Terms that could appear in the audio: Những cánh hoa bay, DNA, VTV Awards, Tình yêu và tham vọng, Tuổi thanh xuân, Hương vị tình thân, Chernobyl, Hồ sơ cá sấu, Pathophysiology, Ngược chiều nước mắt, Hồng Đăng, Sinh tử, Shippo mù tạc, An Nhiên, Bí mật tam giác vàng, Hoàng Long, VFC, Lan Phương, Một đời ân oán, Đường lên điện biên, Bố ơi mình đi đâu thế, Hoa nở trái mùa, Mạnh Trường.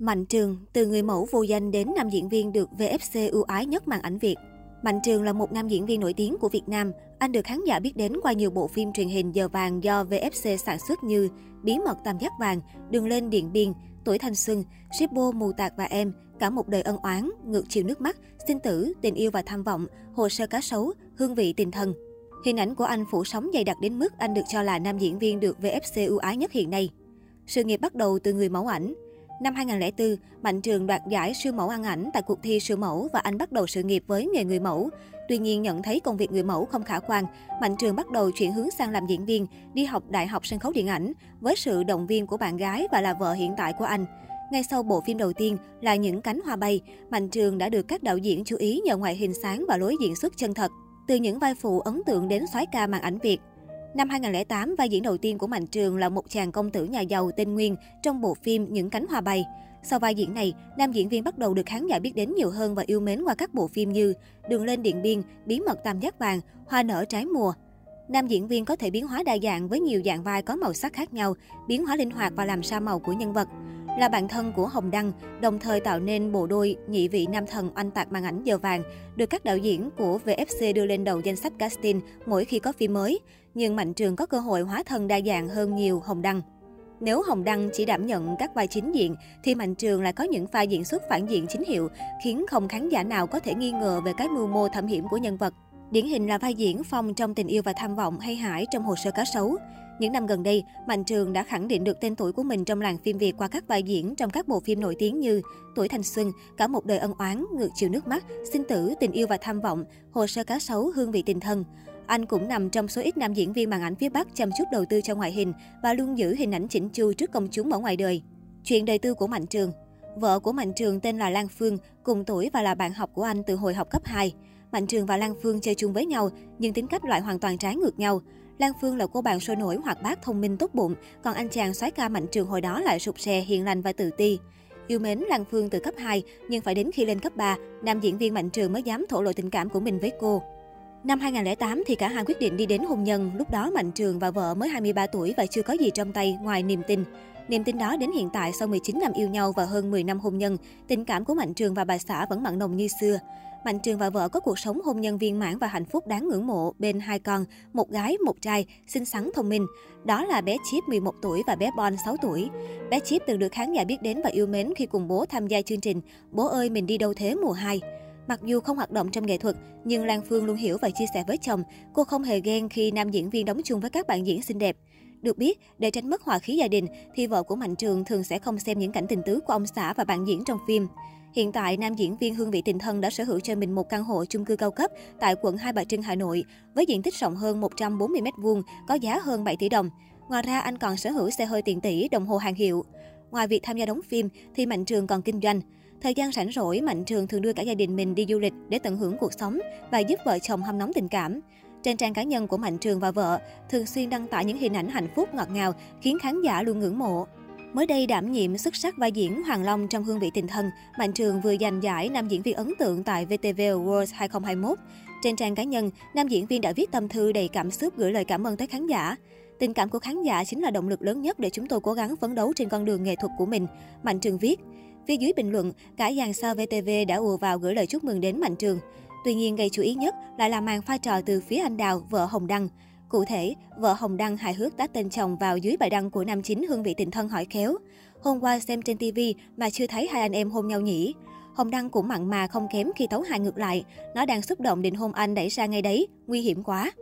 Mạnh Trường, từ người mẫu vô danh đến nam diễn viên được VFC ưu ái nhất màn ảnh Việt. Mạnh Trường là một nam diễn viên nổi tiếng của Việt Nam. Anh được khán giả biết đến qua nhiều bộ phim truyền hình giờ vàng do VFC sản xuất như Bí mật tam giác vàng, Đường lên điện biên, Tuổi thanh xuân, Shippo mù tạc và em, Cả một đời ân oán, Ngược chiều nước mắt, Sinh tử, Tình yêu và tham vọng, Hồ sơ cá sấu, Hương vị tình thân. Hình ảnh của anh phủ sóng dày đặc đến mức anh được cho là nam diễn viên được VFC ưu ái nhất hiện nay. Sự nghiệp bắt đầu từ người mẫu ảnh. Năm 2004, Mạnh Trường đoạt giải siêu mẫu ăn ảnh tại cuộc thi siêu mẫu và anh bắt đầu sự nghiệp với nghề người mẫu. Tuy nhiên, nhận thấy công việc người mẫu không khả quan, Mạnh Trường bắt đầu chuyển hướng sang làm diễn viên, đi học Đại học Sân khấu Điện ảnh với sự động viên của bạn gái và là vợ hiện tại của anh. Ngay sau bộ phim đầu tiên là Những cánh hoa bay, Mạnh Trường đã được các đạo diễn chú ý nhờ ngoại hình sáng và lối diễn xuất chân thật. Từ những vai phụ ấn tượng đến soái ca màn ảnh Việt. Năm 2008, vai diễn đầu tiên của Mạnh Trường là một chàng công tử nhà giàu tên Nguyên trong bộ phim Những cánh hoa bay. Sau vai diễn này, nam diễn viên bắt đầu được khán giả biết đến nhiều hơn và yêu mến qua các bộ phim như Đường lên Điện Biên, Bí mật tam giác vàng, Hoa nở trái mùa. Nam diễn viên có thể biến hóa đa dạng với nhiều dạng vai có màu sắc khác nhau, biến hóa linh hoạt và làm sa màu của nhân vật. Là bạn thân của Hồng Đăng, đồng thời tạo nên bộ đôi nhị vị nam thần oanh tạc màn ảnh giờ vàng, được các đạo diễn của VFC đưa lên đầu danh sách casting mỗi khi có phim mới. Nhưng Mạnh Trường có cơ hội hóa thân đa dạng hơn nhiều Hồng Đăng. Nếu Hồng Đăng chỉ đảm nhận các vai chính diện, thì Mạnh Trường lại có những pha diễn xuất phản diện chính hiệu, khiến không khán giả nào có thể nghi ngờ về cái mưu mô thâm hiểm của nhân vật. Điển hình là vai diễn Phong trong Tình yêu và tham vọng hay Hải trong Hồ sơ cá sấu. Những năm gần đây, Mạnh Trường đã khẳng định được tên tuổi của mình trong làng phim Việt qua các vai diễn trong các bộ phim nổi tiếng như Tuổi thanh xuân, Cả một đời ân oán, Ngược chiều nước mắt, Sinh tử, Tình yêu và tham vọng, Hồ sơ cá sấu, Hương vị tình thân. Anh cũng nằm trong số ít nam diễn viên màn ảnh phía Bắc chăm chút đầu tư cho ngoại hình và luôn giữ hình ảnh chỉnh chu trước công chúng ở ngoài đời. Chuyện đời tư của Mạnh Trường. Vợ của Mạnh Trường tên là Lan Phương, cùng tuổi và là bạn học của anh từ hồi học cấp 2. Mạnh Trường và Lan Phương chơi chung với nhau, nhưng tính cách lại hoàn toàn trái ngược nhau. Lan Phương là cô bạn sôi nổi, hoạt bát, thông minh, tốt bụng, còn anh chàng soái ca Mạnh Trường hồi đó lại rụt rè, hiền lành và tự ti. Yêu mến Lan Phương từ cấp 2, nhưng phải đến khi lên cấp 3, nam diễn viên Mạnh Trường mới dám thổ lộ tình cảm của mình với cô. Năm 2008 thì cả hai quyết định đi đến hôn nhân, lúc đó Mạnh Trường và vợ mới 23 tuổi và chưa có gì trong tay ngoài niềm tin. Niềm tin đó đến hiện tại sau 19 năm yêu nhau và hơn 10 năm hôn nhân, tình cảm của Mạnh Trường và bà xã vẫn mặn nồng như xưa. Mạnh Trường và vợ có cuộc sống hôn nhân viên mãn và hạnh phúc đáng ngưỡng mộ bên hai con, một gái, một trai, xinh xắn thông minh. Đó là bé Chip 11 tuổi và bé Bon 6 tuổi. Bé Chip từng được khán giả biết đến và yêu mến khi cùng bố tham gia chương trình Bố ơi mình đi đâu thế mùa 2. Mặc dù không hoạt động trong nghệ thuật, nhưng Lan Phương luôn hiểu và chia sẻ với chồng, cô không hề ghen khi nam diễn viên đóng chung với các bạn diễn xinh đẹp. Được biết, để tránh mất hòa khí gia đình, thì vợ của Mạnh Trường thường sẽ không xem những cảnh tình tứ của ông xã và bạn diễn trong phim. Hiện tại, nam diễn viên Hương vị tình thân đã sở hữu cho mình một căn hộ chung cư cao cấp tại quận Hai Bà Trưng, Hà Nội, với diện tích rộng hơn 140 m², có giá hơn 7 tỷ đồng. Ngoài ra, anh còn sở hữu xe hơi tiền tỷ, đồng hồ hàng hiệu. Ngoài việc tham gia đóng phim, thì Mạnh Trường còn kinh doanh. Thời gian rảnh rỗi, Mạnh Trường thường đưa cả gia đình mình đi du lịch để tận hưởng cuộc sống và giúp vợ chồng hâm nóng tình cảm. Trên trang cá nhân của Mạnh Trường và vợ, thường xuyên đăng tải những hình ảnh hạnh phúc ngọt ngào khiến khán giả luôn ngưỡng mộ. Mới đây đảm nhiệm xuất sắc vai diễn Hoàng Long trong Hương vị tình thân, Mạnh Trường vừa giành giải nam diễn viên ấn tượng tại VTV Awards 2021. Trên trang cá nhân, nam diễn viên đã viết tâm thư đầy cảm xúc gửi lời cảm ơn tới khán giả. Tình cảm của khán giả chính là động lực lớn nhất để chúng tôi cố gắng phấn đấu trên con đường nghệ thuật của mình, Mạnh Trường viết. Phía dưới bình luận, cả dàn sao VTV đã ùa vào gửi lời chúc mừng đến Mạnh Trường. Tuy nhiên, gây chú ý nhất lại là màn pha trò từ phía anh Đào, vợ Hồng Đăng. Cụ thể, vợ Hồng Đăng hài hước tát tên chồng vào dưới bài đăng của nam chính Hương vị tình thân hỏi khéo. Hôm qua xem trên TV mà chưa thấy hai anh em hôn nhau nhỉ? Hồng Đăng cũng mặn mà không kém khi tấu hài ngược lại. Nó đang xúc động định hôn anh đẩy ra ngay đấy, nguy hiểm quá.